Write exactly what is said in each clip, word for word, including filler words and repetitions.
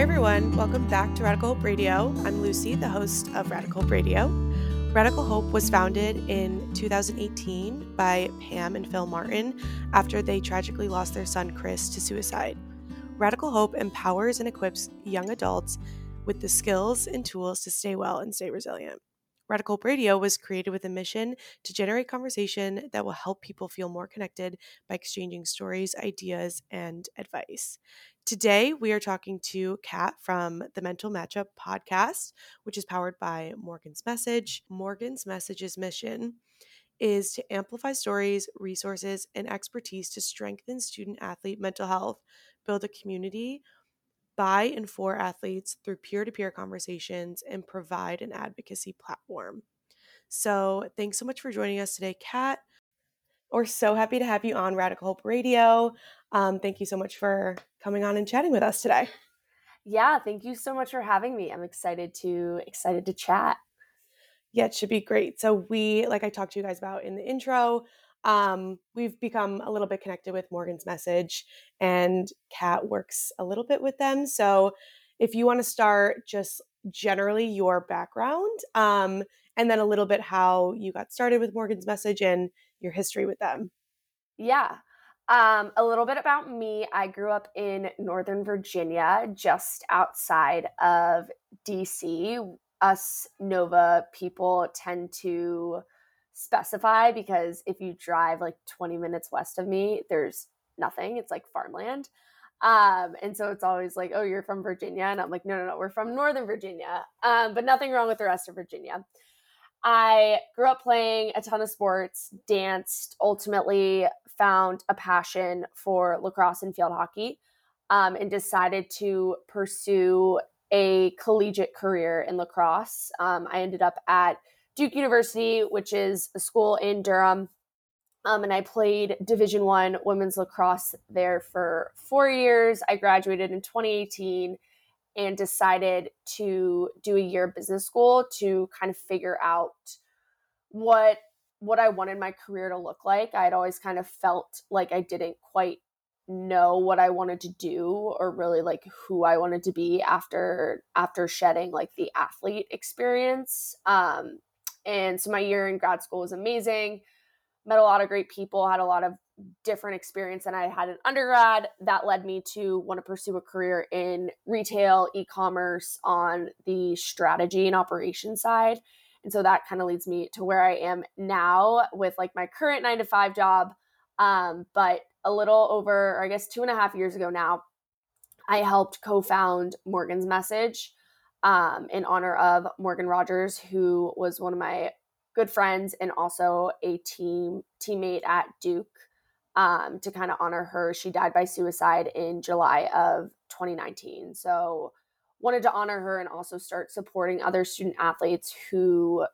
Hi everyone, welcome back to Radical Hope Radio. I'm Lucy, the host of Radical Hope Radio. Radical Hope was founded in two thousand eighteen by Pam and Phil Martin after they tragically lost their son Chris to suicide. Radical Hope empowers and equips young adults with the skills and tools to stay well and stay resilient. Radical Hope Radio was created with a mission to generate conversation that will help people feel more connected by exchanging stories, ideas, and advice. Today, we are talking to Kat from the Mental Matchup podcast, which is powered by Morgan's Message. Morgan's Message's mission is to amplify stories, resources, and expertise to strengthen student-athlete mental health, build a community by and for athletes through peer-to-peer conversations, and provide an advocacy platform. So thanks so much for joining us today, Kat. We're so happy to have you on Radical Hope Radio. Um, thank you so much for coming on and chatting with us today. Yeah, thank you so much for having me. I'm excited to excited to chat. Yeah, it should be great. So we, like I talked to you guys about in the intro, Um, we've become a little bit connected with Morgan's Message, and Kat works a little bit with them. So if you want to start just generally your background, um, and then a little bit how you got started with Morgan's Message and your history with them. Yeah. Um, a little bit about me. I grew up in Northern Virginia, just outside of D C. Us Nova people tend to specify, because if you drive like twenty minutes west of me, there's nothing. It's like farmland. Um, and so it's always like, oh, you're from Virginia. And I'm like, no, no, no, we're from Northern Virginia. Um, but nothing wrong with the rest of Virginia. I grew up playing a ton of sports, danced, ultimately found a passion for lacrosse and field hockey, um, and decided to pursue a collegiate career in lacrosse. Um, I ended up at Duke University, which is a school in Durham, um, and I played Division I women's lacrosse there for four years. I graduated in twenty eighteen and decided to do a year of business school to kind of figure out what what I wanted my career to look like. I had always kind of felt like I didn't quite know what I wanted to do, or really like who I wanted to be after after shedding like the athlete experience. Um, And so my year in grad school was amazing. Met a lot of great people, had a lot of different experience than I had in undergrad. That led me to want to pursue a career in retail, e-commerce, on the strategy and operations side. And so that kind of leads me to where I am now with like my current nine to five job. Um, but a little over, or I guess two and a half years ago now, I helped co-found Morgan's Message, Um, in honor of Morgan Rogers, who was one of my good friends and also a team teammate at Duke, um, to kind of honor her. She died by suicide in July of twenty nineteen. So wanted to honor her and also start supporting other student athletes who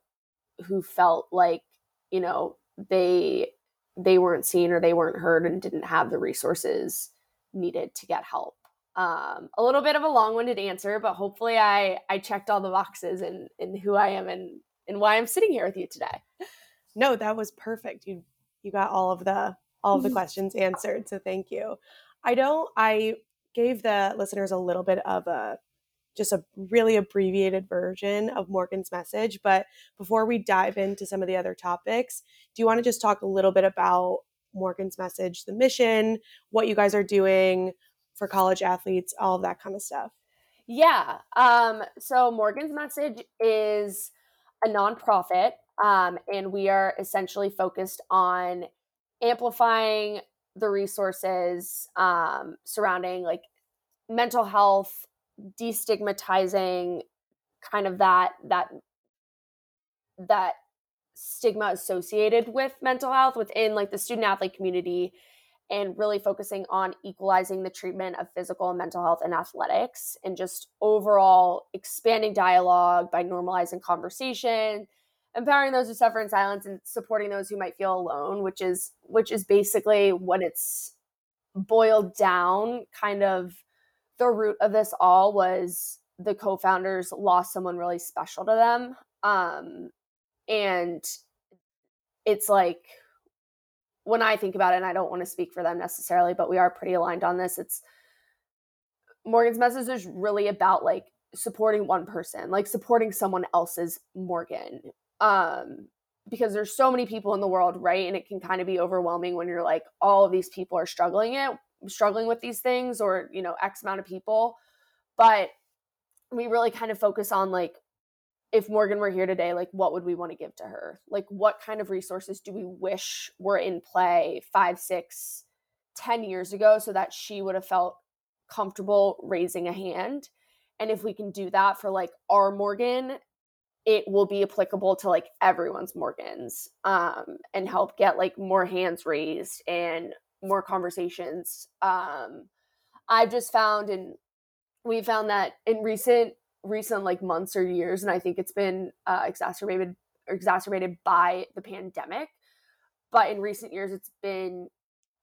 who felt like, you know, they they weren't seen or they weren't heard and didn't have the resources needed to get help. Um, a little bit of a long-winded answer, but hopefully I, I checked all the boxes and and who I am and, and why I'm sitting here with you today. No, that was perfect. You you got all of the all of the questions answered. So thank you. I don't I gave the listeners a little bit of a just a really abbreviated version of Morgan's Message, but before we dive into some of the other topics, do you want to just talk a little bit about Morgan's Message, the mission, what you guys are doing for college athletes, all of that kind of stuff? Yeah. Um, so Morgan's Message is a nonprofit, um, and we are essentially focused on amplifying the resources um, surrounding like mental health, destigmatizing kind of that that that stigma associated with mental health within like the student athlete community, and really focusing on equalizing the treatment of physical and mental health in athletics, and just overall expanding dialogue by normalizing conversation, empowering those who suffer in silence, and supporting those who might feel alone, which is which is basically when it's boiled down, kind of the root of this all was the co-founders lost someone really special to them. Um, and it's like, when I think about it, and I don't want to speak for them necessarily, but we are pretty aligned on this. It's Morgan's Message is really about like supporting one person, like supporting someone else's Morgan. Um, because there's so many people in the world, right? And it can kind of be overwhelming when you're like, all of these people are struggling it, struggling with these things, or, you know, X amount of people. But we really kind of focus on like, if Morgan were here today, like what would we want to give to her? Like what kind of resources do we wish were in play five, six, ten years ago so that she would have felt comfortable raising a hand? And if we can do that for like our Morgan, it will be applicable to like everyone's Morgans, um, and help get like more hands raised and more conversations. Um, I've just found, and we found that in recent, recent like months or years, and I think it's been uh, exacerbated, exacerbated by the pandemic, but in recent years, it's been,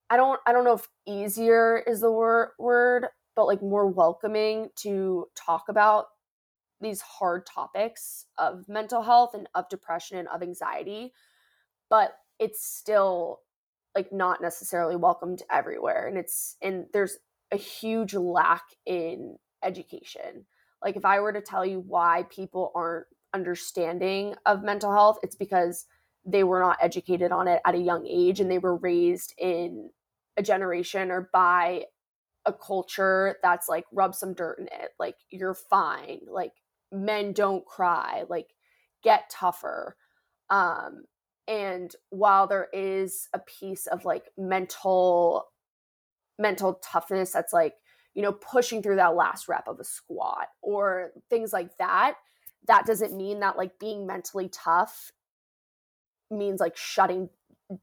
I don't, I don't know if easier is the wor- word, but like more welcoming to talk about these hard topics of mental health and of depression and of anxiety, but it's still like not necessarily welcomed everywhere. And it's, and there's a huge lack in education. Like if I were to tell you why people aren't understanding of mental health, it's because they were not educated on it at a young age, and they were raised in a generation or by a culture that's like, rub some dirt in it. Like you're fine. Like, men don't cry, like get tougher. Um, and while there is a piece of like mental, mental toughness, that's like, you know, pushing through that last rep of a squat or things like that, that doesn't mean that like being mentally tough means like shutting,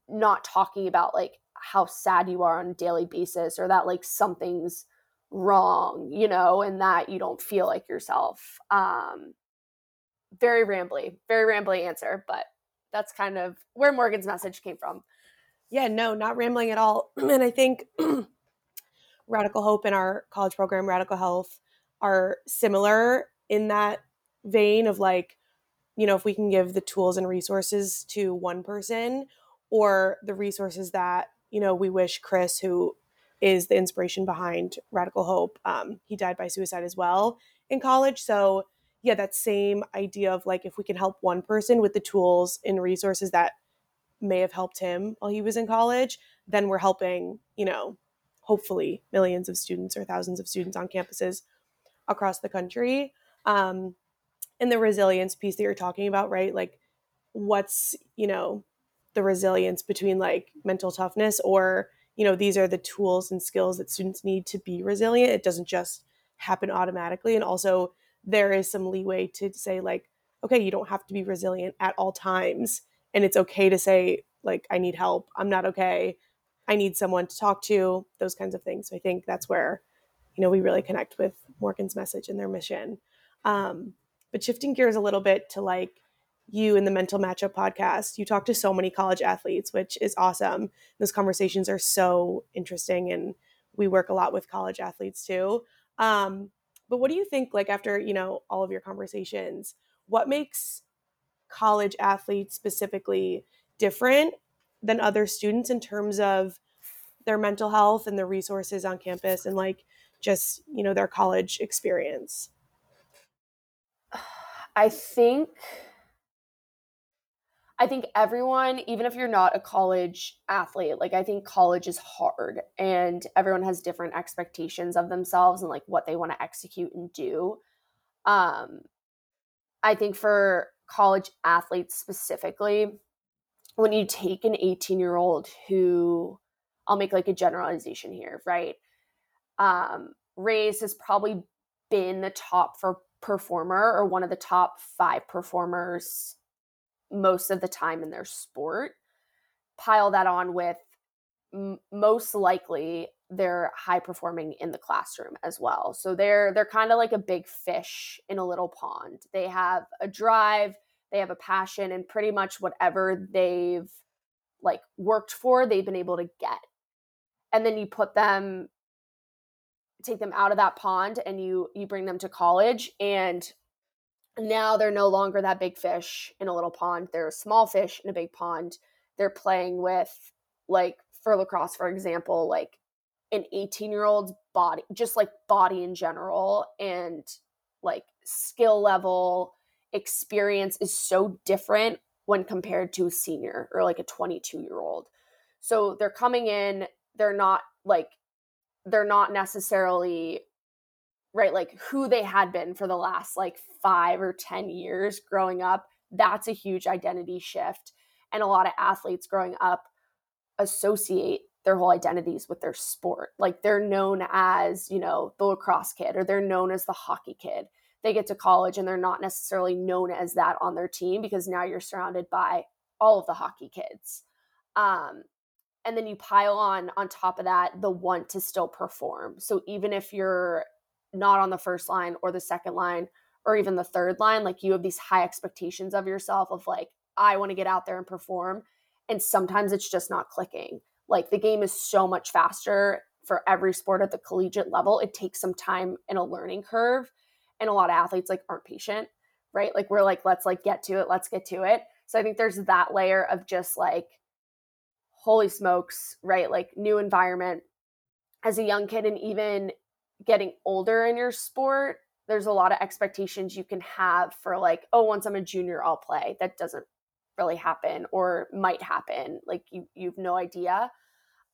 not talking about like how sad you are on a daily basis, or that like something's wrong, you know, and that you don't feel like yourself. Um, very rambly, very rambly answer, but that's kind of where Morgan's Message came from. Yeah, no, not rambling at all. And I think Radical Hope and our college program, Radical Health, are similar in that vein of like, you know, if we can give the tools and resources to one person, or the resources that, you know, we wish Chris, who is the inspiration behind Radical Hope. Um, he died by suicide as well in college. So yeah, that same idea of like, if we can help one person with the tools and resources that may have helped him while he was in college, then we're helping, you know, hopefully millions of students or thousands of students on campuses across the country. Um, and the resilience piece that you're talking about, right? Like what's, you know, the resilience between like mental toughness or, you know, these are the tools and skills that students need to be resilient. It doesn't just happen automatically. And also there is some leeway to say like, okay, you don't have to be resilient at all times. And it's okay to say like, I need help. I'm not okay. I need someone to talk to, those kinds of things. So I think that's where, you know, we really connect with Morgan's Message and their mission. Um, but shifting gears a little bit to like you in the Mental Matchup podcast, you talk to so many college athletes, which is awesome. Those conversations are so interesting, and we work a lot with college athletes too. Um, but what do you think, like after, you know, all of your conversations, what makes college athletes specifically different than other students in terms of their mental health and the resources on campus and like just, you know, their college experience? I think... I think everyone, even if you're not a college athlete, like I think college is hard and everyone has different expectations of themselves and like what they want to execute and do. Um, I think for college athletes specifically, when you take an eighteen year old who, I'll make like a generalization here, right? Um, race has probably been the top for performer or one of the top five performers most of the time in their sport. Pile that on with m- most likely they're high performing in the classroom as well. So they're they're kind of like a big fish in a little pond. They have a drive, they have a passion, and pretty much whatever they've like worked for, they've been able to get. And then you put them, take them out of that pond and you you bring them to college, and now they're no longer that big fish in a little pond. They're a small fish in a big pond. They're playing with, like, for lacrosse, for example, like an eighteen year old's body, just like body in general, and like skill level, experience is so different when compared to a senior or like a twenty-two year old. So they're coming in, they're not like, they're not necessarily right, like who they had been for the last like five or ten years growing up. That's a huge identity shift. And a lot of athletes growing up associate their whole identities with their sport. Like they're known as, you know, the lacrosse kid, or they're known as the hockey kid. They get to college and they're not necessarily known as that on their team, because now you're surrounded by all of the hockey kids. Um, and then you pile on, on top of that, the want to still perform. So even if you're not on the first line or the second line or even the third line, like you have these high expectations of yourself of like, I want to get out there and perform. And sometimes it's just not clicking. Like the game is so much faster for every sport at the collegiate level. It takes some time and a learning curve. And a lot of athletes like aren't patient, right? Like we're like, let's like get to it. Let's get to it. So I think there's that layer of just like, holy smokes, right? Like new environment as a young kid, and even getting older in your sport, there's a lot of expectations you can have for like, oh, once I'm a junior, I'll play. That doesn't really happen or might happen. Like you, you've no idea.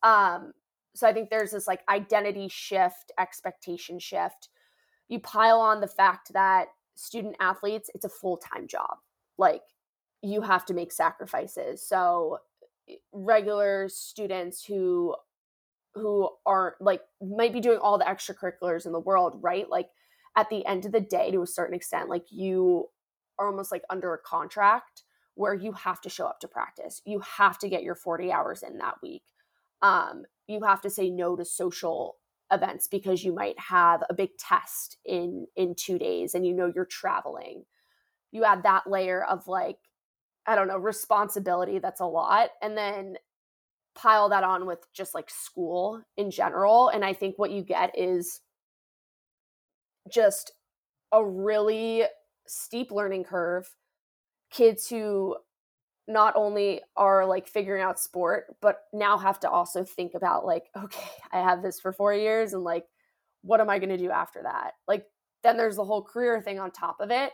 Um, so I think there's this like identity shift, expectation shift. You pile on the fact that student athletes, it's a full-time job. Like you have to make sacrifices. So regular students who, who are like, might be doing all the extracurriculars in the world, right? Like at the end of the day, to a certain extent, like you are almost like under a contract where you have to show up to practice. You have to get your forty hours in that week. Um, you have to say no to social events because you might have a big test in in two days and you know you're traveling. You add that layer of like, I don't know, responsibility. That's a lot. And then pile that on with just like school in general. And I think what you get is just a really steep learning curve. Kids who not only are like figuring out sport, but now have to also think about like, okay, I have this for four years and like, what am I going to do after that? Like, then there's the whole career thing on top of it.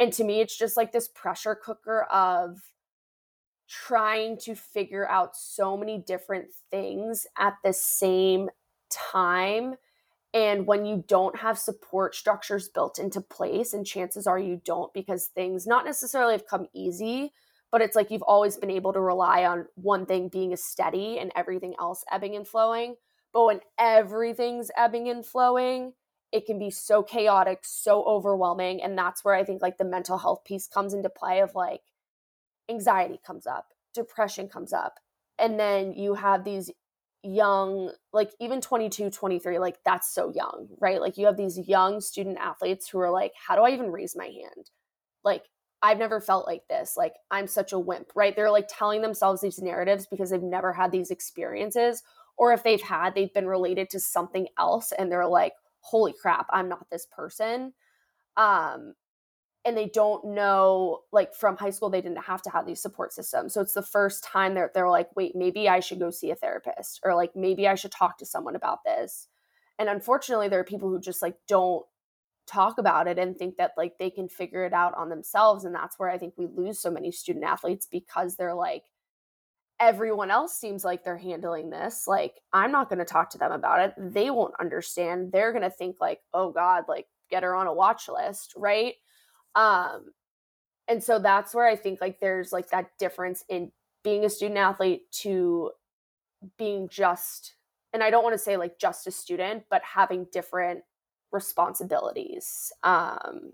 And to me, it's just like this pressure cooker of trying to figure out so many different things at the same time. And when you don't have support structures built into place, and chances are you don't, because things not necessarily have come easy, but it's like you've always been able to rely on one thing being a steady and everything else ebbing and flowing. But when everything's ebbing and flowing, it can be so chaotic, so overwhelming. And that's where I think like the mental health piece comes into play of like anxiety comes up, depression comes up. And then you have these young, like even twenty-two, twenty-three, like that's so young, right? Like you have these young student athletes who are like, how do I even raise my hand? Like, I've never felt like this. Like I'm such a wimp, right? They're like telling themselves these narratives because they've never had these experiences, or if they've had, they've been related to something else. And they're like, holy crap, I'm not this person. Um, and they don't know, like from high school, they didn't have to have these support systems. So it's the first time they're, they're like, wait, maybe I should go see a therapist, or like, maybe I should talk to someone about this. And unfortunately there are people who just like don't talk about it and think that like they can figure it out on themselves. And that's where I think we lose so many student athletes, because they're like, everyone else seems like they're handling this. Like, I'm not going to talk to them about it. They won't understand. They're going to think like, oh God, like get her on a watch list. Right. Um, and so that's where I think like there's like that difference in being a student athlete to being just, and I don't want to say like just a student, but having different responsibilities. Um,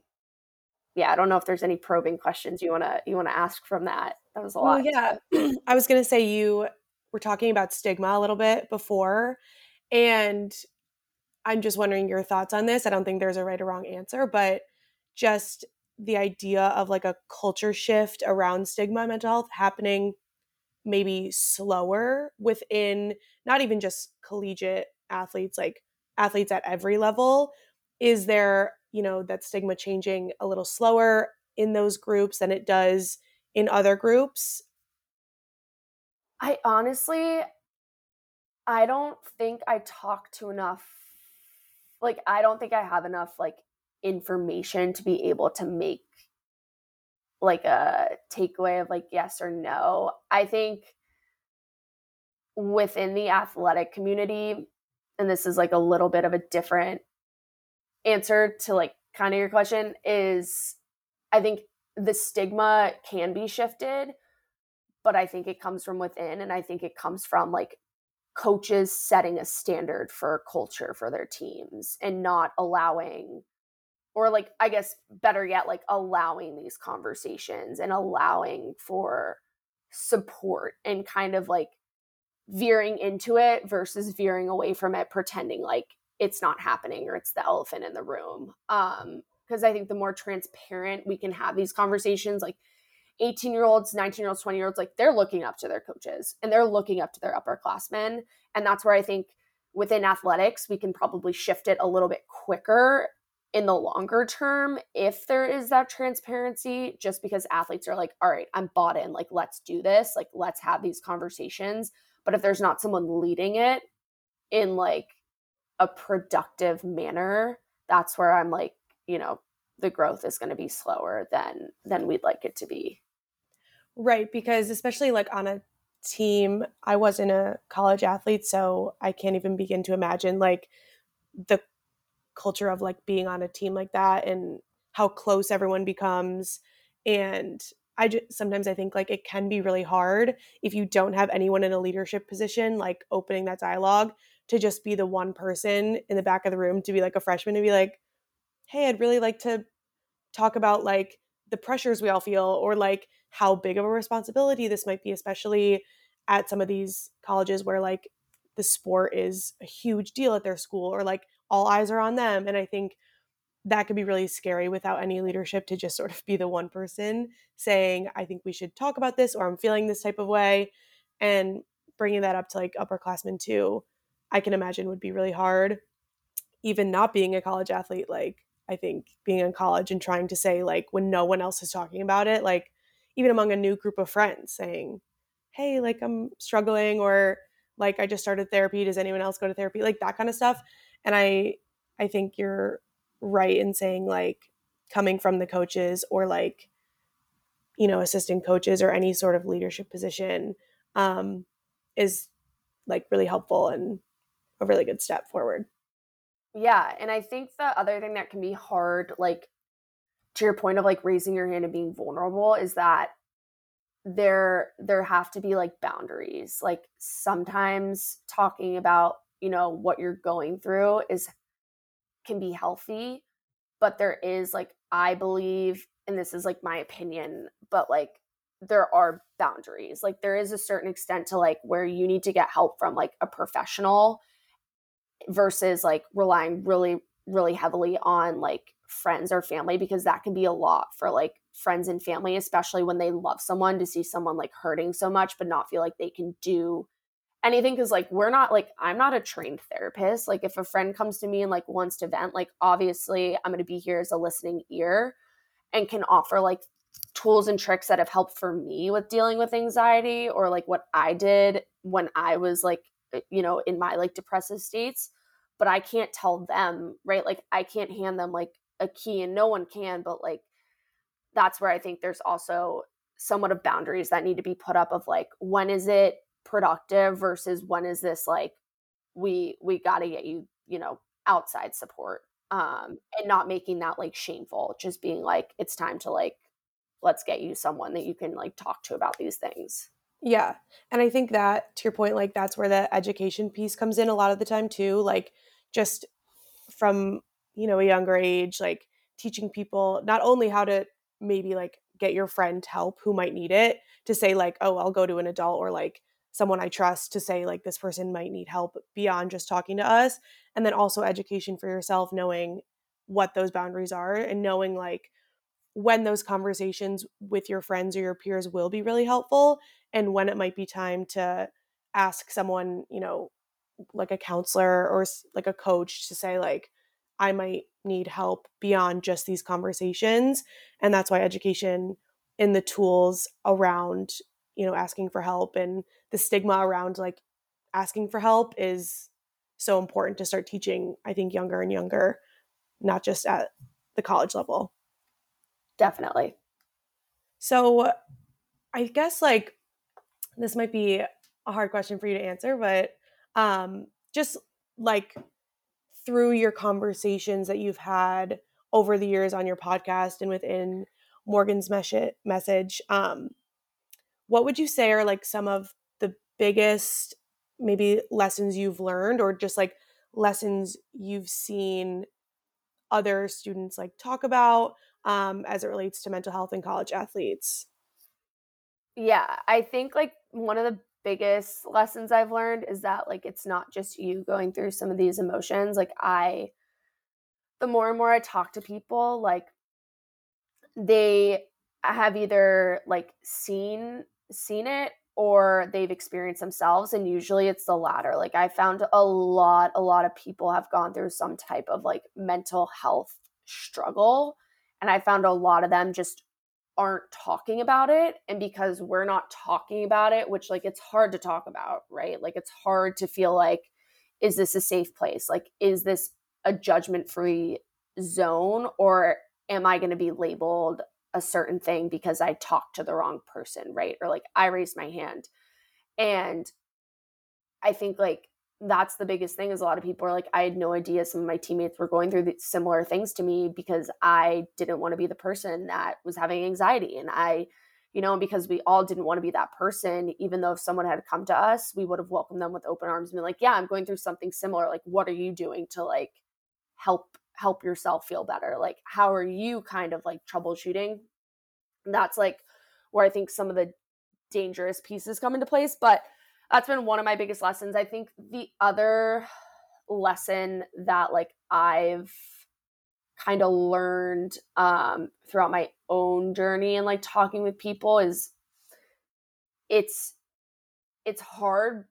yeah, I don't know if there's any probing questions you want to, you want to ask from that. That was a well, lot. Yeah. I was going to say, you were talking about stigma a little bit before, and I'm just wondering your thoughts on this. I don't think there's a right or wrong answer, but just the idea of like a culture shift around stigma and mental health happening maybe slower within not even just collegiate athletes, like athletes at every level. Is there, you know, that stigma changing a little slower in those groups than it does in other groups? I honestly, I don't think I talk to enough, like, I don't think I have enough, like, information to be able to make, like, a takeaway of, like, yes or no. I think within the athletic community, and this is, like, a little bit of a different answer to, like, kind of your question, is I think the stigma can be shifted, but I think it comes from within, and I think it comes from, like, coaches setting a standard for culture for their teams and not allowing, or, like, I guess better yet, like, allowing these conversations and allowing for support and kind of, like, veering into it versus veering away from it, pretending like it's not happening or it's the elephant in the room. Um, because I think the more transparent we can have these conversations, like, eighteen-year-olds, nineteen-year-olds, twenty-year-olds, like, they're looking up to their coaches and they're looking up to their upperclassmen. And that's where I think within athletics, we can probably shift it a little bit quicker in the longer term if there is that transparency, just because athletes are like, all right, I'm bought in. Like, let's do this. Like, let's have these conversations. But if there's not someone leading it in, like, a productive manner, that's where I'm like, you know, the growth is going to be slower than than we'd like it to be. Right, because especially, like, on a team, I wasn't a college athlete, so I can't even begin to imagine, like, the culture of, like, being on a team like that and how close everyone becomes. And I just, sometimes I think, like, it can be really hard if you don't have anyone in a leadership position, like, opening that dialogue, to just be the one person in the back of the room, to be like a freshman, to be like, hey, I'd really like to talk about, like, the pressures we all feel, or, like, how big of a responsibility this might be, especially at some of these colleges where, like, the sport is a huge deal at their school, or, like, all eyes are on them. And I think that could be really scary without any leadership, to just sort of be the one person saying, I think we should talk about this, or I'm feeling this type of way. And bringing that up to, like, upperclassmen too, I can imagine would be really hard. Even not being a college athlete, like, I think being in college and trying to say, like, when no one else is talking about it, like, even among a new group of friends, saying, hey, like, I'm struggling, or, like, I just started therapy. Does anyone else go to therapy? Like, that kind of stuff. And I, I think you're right in saying, like, coming from the coaches, or, like, you know, assistant coaches, or any sort of leadership position, um, is, like, really helpful and a really good step forward. Yeah. And I think the other thing that can be hard, like, to your point of, like, raising your hand and being vulnerable, is that there, there have to be, like, boundaries. Like, sometimes talking about, you know, what you're going through is, can be healthy, but there is, like, I believe, and this is, like, my opinion, but, like, there are boundaries. Like, there is a certain extent to, like, where you need to get help from, like, a professional, versus, like, relying really, really heavily on, like, friends or family, because that can be a lot for, like, friends and family, especially when they love someone, to see someone, like, hurting so much but not feel like they can do anything. Because, like, we're not, like, I'm not a trained therapist. Like, if a friend comes to me and, like, wants to vent, like, obviously I'm going to be here as a listening ear and can offer, like, tools and tricks that have helped for me with dealing with anxiety, or, like, what I did when I was, like, you know, in my, like, depressive states. But I can't tell them, right? Like, I can't hand them, like, a key, and no one can, but, like, that's where I think there's also somewhat of boundaries that need to be put up of, like, when is it productive versus when is this, like, we, we got to get you, you know, outside support, um, and not making that, like, shameful, just being like, it's time to, like, let's get you someone that you can, like, talk to about these things. Yeah. And I think that, to your point, like, that's where the education piece comes in a lot of the time too. Like, just from, you know, a younger age, like, teaching people not only how to maybe, like, get your friend help who might need it, to say, like, oh, I'll go to an adult, or, like, someone I trust, to say, like, this person might need help beyond just talking to us. And then also education for yourself, knowing what those boundaries are, and knowing, like, when those conversations with your friends or your peers will be really helpful, and when it might be time to ask someone, you know, like a counselor or, like, a coach, to say, like, I might need help beyond just these conversations. And that's why education in the tools around, you know, asking for help, and the stigma around, like, asking for help is so important to start teaching, I think, younger and younger, not just at the college level. Definitely. So I guess, like, this might be a hard question for you to answer, but um, just like through your conversations that you've had over the years on your podcast and within Morgan's Message, um, what would you say are like some of the biggest maybe lessons you've learned, or just like lessons you've seen other students like talk about um, as it relates to mental health and college athletes? Yeah, I think like one of the biggest lessons I've learned is that like it's not just you going through some of these emotions. Like I, the more and more I talk to people, like they have either like seen seen it or they've experienced themselves, and usually it's the latter. Like I found a lot a lot of people have gone through some type of like mental health struggle, and I found a lot of them just aren't talking about it. And because we're not talking about it, which like it's hard to talk about, right? Like it's hard to feel like, is this a safe place? Like, is this a judgment-free zone, or am I going to be labeled a certain thing because I talked to the wrong person, right? Or like I raised my hand. And I think like that's the biggest thing is a lot of people are like, I had no idea some of my teammates were going through similar things to me because I didn't want to be the person that was having anxiety. And I, you know, because we all didn't want to be that person, even though if someone had come to us, we would have welcomed them with open arms and been like, yeah, I'm going through something similar. Like, what are you doing to like help help yourself feel better? Like, how are you kind of like troubleshooting? And that's like where I think some of the dangerous pieces come into place. But that's been one of my biggest lessons. I think the other lesson that like I've kind of learned um, throughout my own journey and like talking with people is it's, it's hard,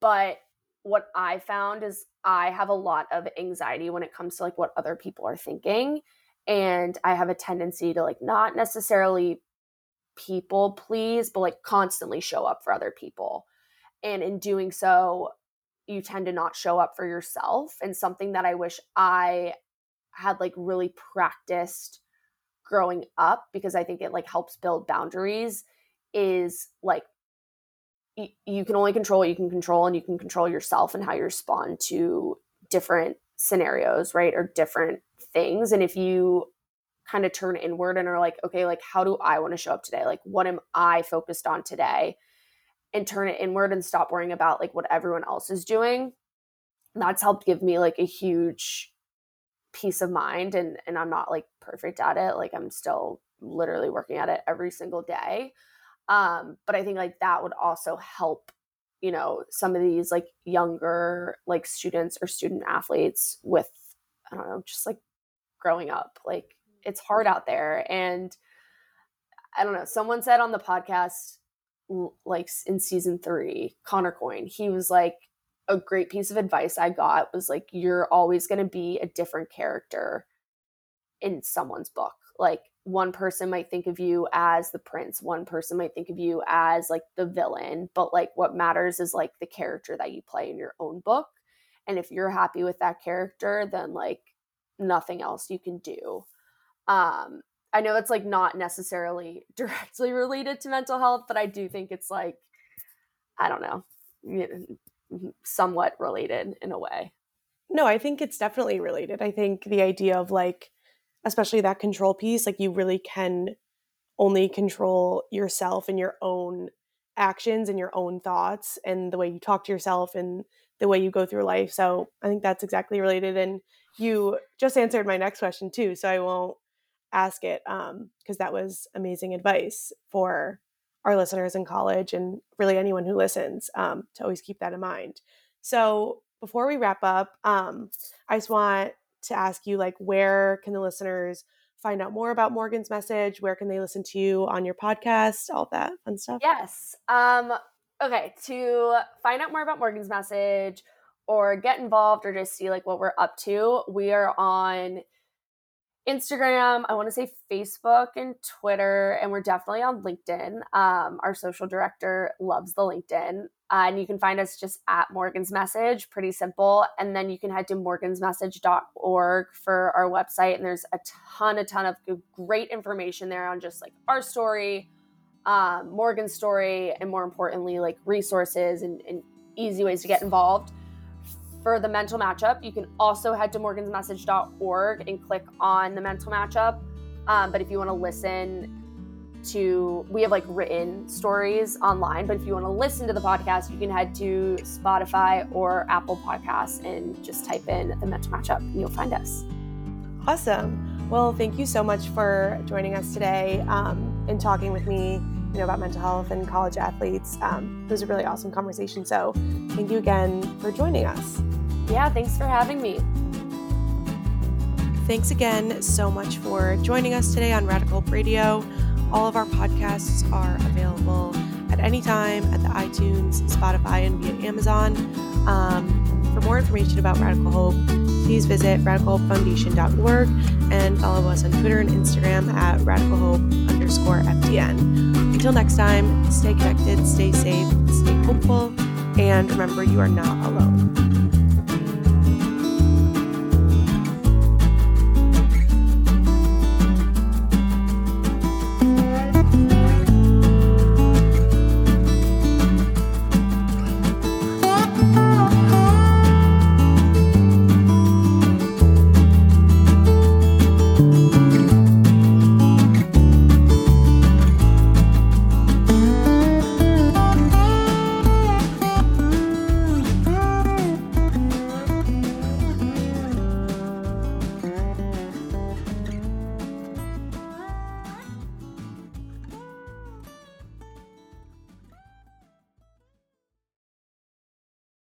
but what I found is I have a lot of anxiety when it comes to like what other people are thinking. And I have a tendency to like not necessarily people please, but like constantly show up for other people. And in doing so, you tend to not show up for yourself. And something that I wish I had like really practiced growing up, because I think it like helps build boundaries, is like you can only control what you can control, and you can control yourself and how you respond to different scenarios, right? Or different things. And if you kind of turn inward and are like, okay, like how do I want to show up today? Like what am I focused on today? And turn it inward and stop worrying about like what everyone else is doing. And that's helped give me like a huge peace of mind. And, and I'm not like perfect at it. Like I'm still literally working at it every single day. Um, but I think like that would also help, you know, some of these like younger like students or student athletes with, I don't know, just like growing up, like it's hard out there. And I don't know, someone said on the podcast, like in season three, Connor Coyne, he was like, a great piece of advice I got was like, you're always going to be a different character in someone's book. Like, one person might think of you as the prince, one person might think of you as like the villain, but like what matters is like the character that you play in your own book. And if you're happy with that character, then like nothing else you can do. Um, I know it's like not necessarily directly related to mental health, but I do think it's like, I don't know, somewhat related in a way. No, I think it's definitely related. I think the idea of like, especially that control piece, like you really can only control yourself and your own actions and your own thoughts and the way you talk to yourself and the way you go through life. So I think that's exactly related. And you just answered my next question too, so I won't ask it um, because that was amazing advice for our listeners in college and really anyone who listens um, to always keep that in mind. So before we wrap up, um, I just want to ask you, like, where can the listeners find out more about Morgan's Message? Where can they listen to you on your podcast? All that fun stuff. Yes. Um, okay. To find out more about Morgan's Message or get involved or just see like what we're up to, we are on Instagram, I want to say Facebook and Twitter, and we're definitely on LinkedIn. Um, our social director loves the LinkedIn. Uh, and you can find us just at Morgan's Message, pretty simple. And then you can head to morgans message dot org for our website. And there's a ton, a ton of great information there on just like our story, um, Morgan's story, and more importantly, like resources and, and easy ways to get involved. For the Mental Matchup, you can also head to morgans message dot org and click on the Mental Matchup. Um, but if you want to listen to, we have like written stories online, but if you want to listen to the podcast, you can head to Spotify or Apple Podcasts and just type in the Mental Matchup and you'll find us. Awesome. Well, thank you so much for joining us today um, and talking with me, you know, about mental health and college athletes. Um, it was a really awesome conversation. So thank you again for joining us. Yeah. Thanks for having me. Thanks again so much for joining us today on Radical Hope Radio. All of our podcasts are available at any time at the iTunes, Spotify, and via Amazon. Um, for more information about Radical Hope, please visit radical hope foundation dot org and follow us on Twitter and Instagram at radicalhope underscore FDN. Until next time, stay connected, stay safe, stay hopeful, and remember you are not alone.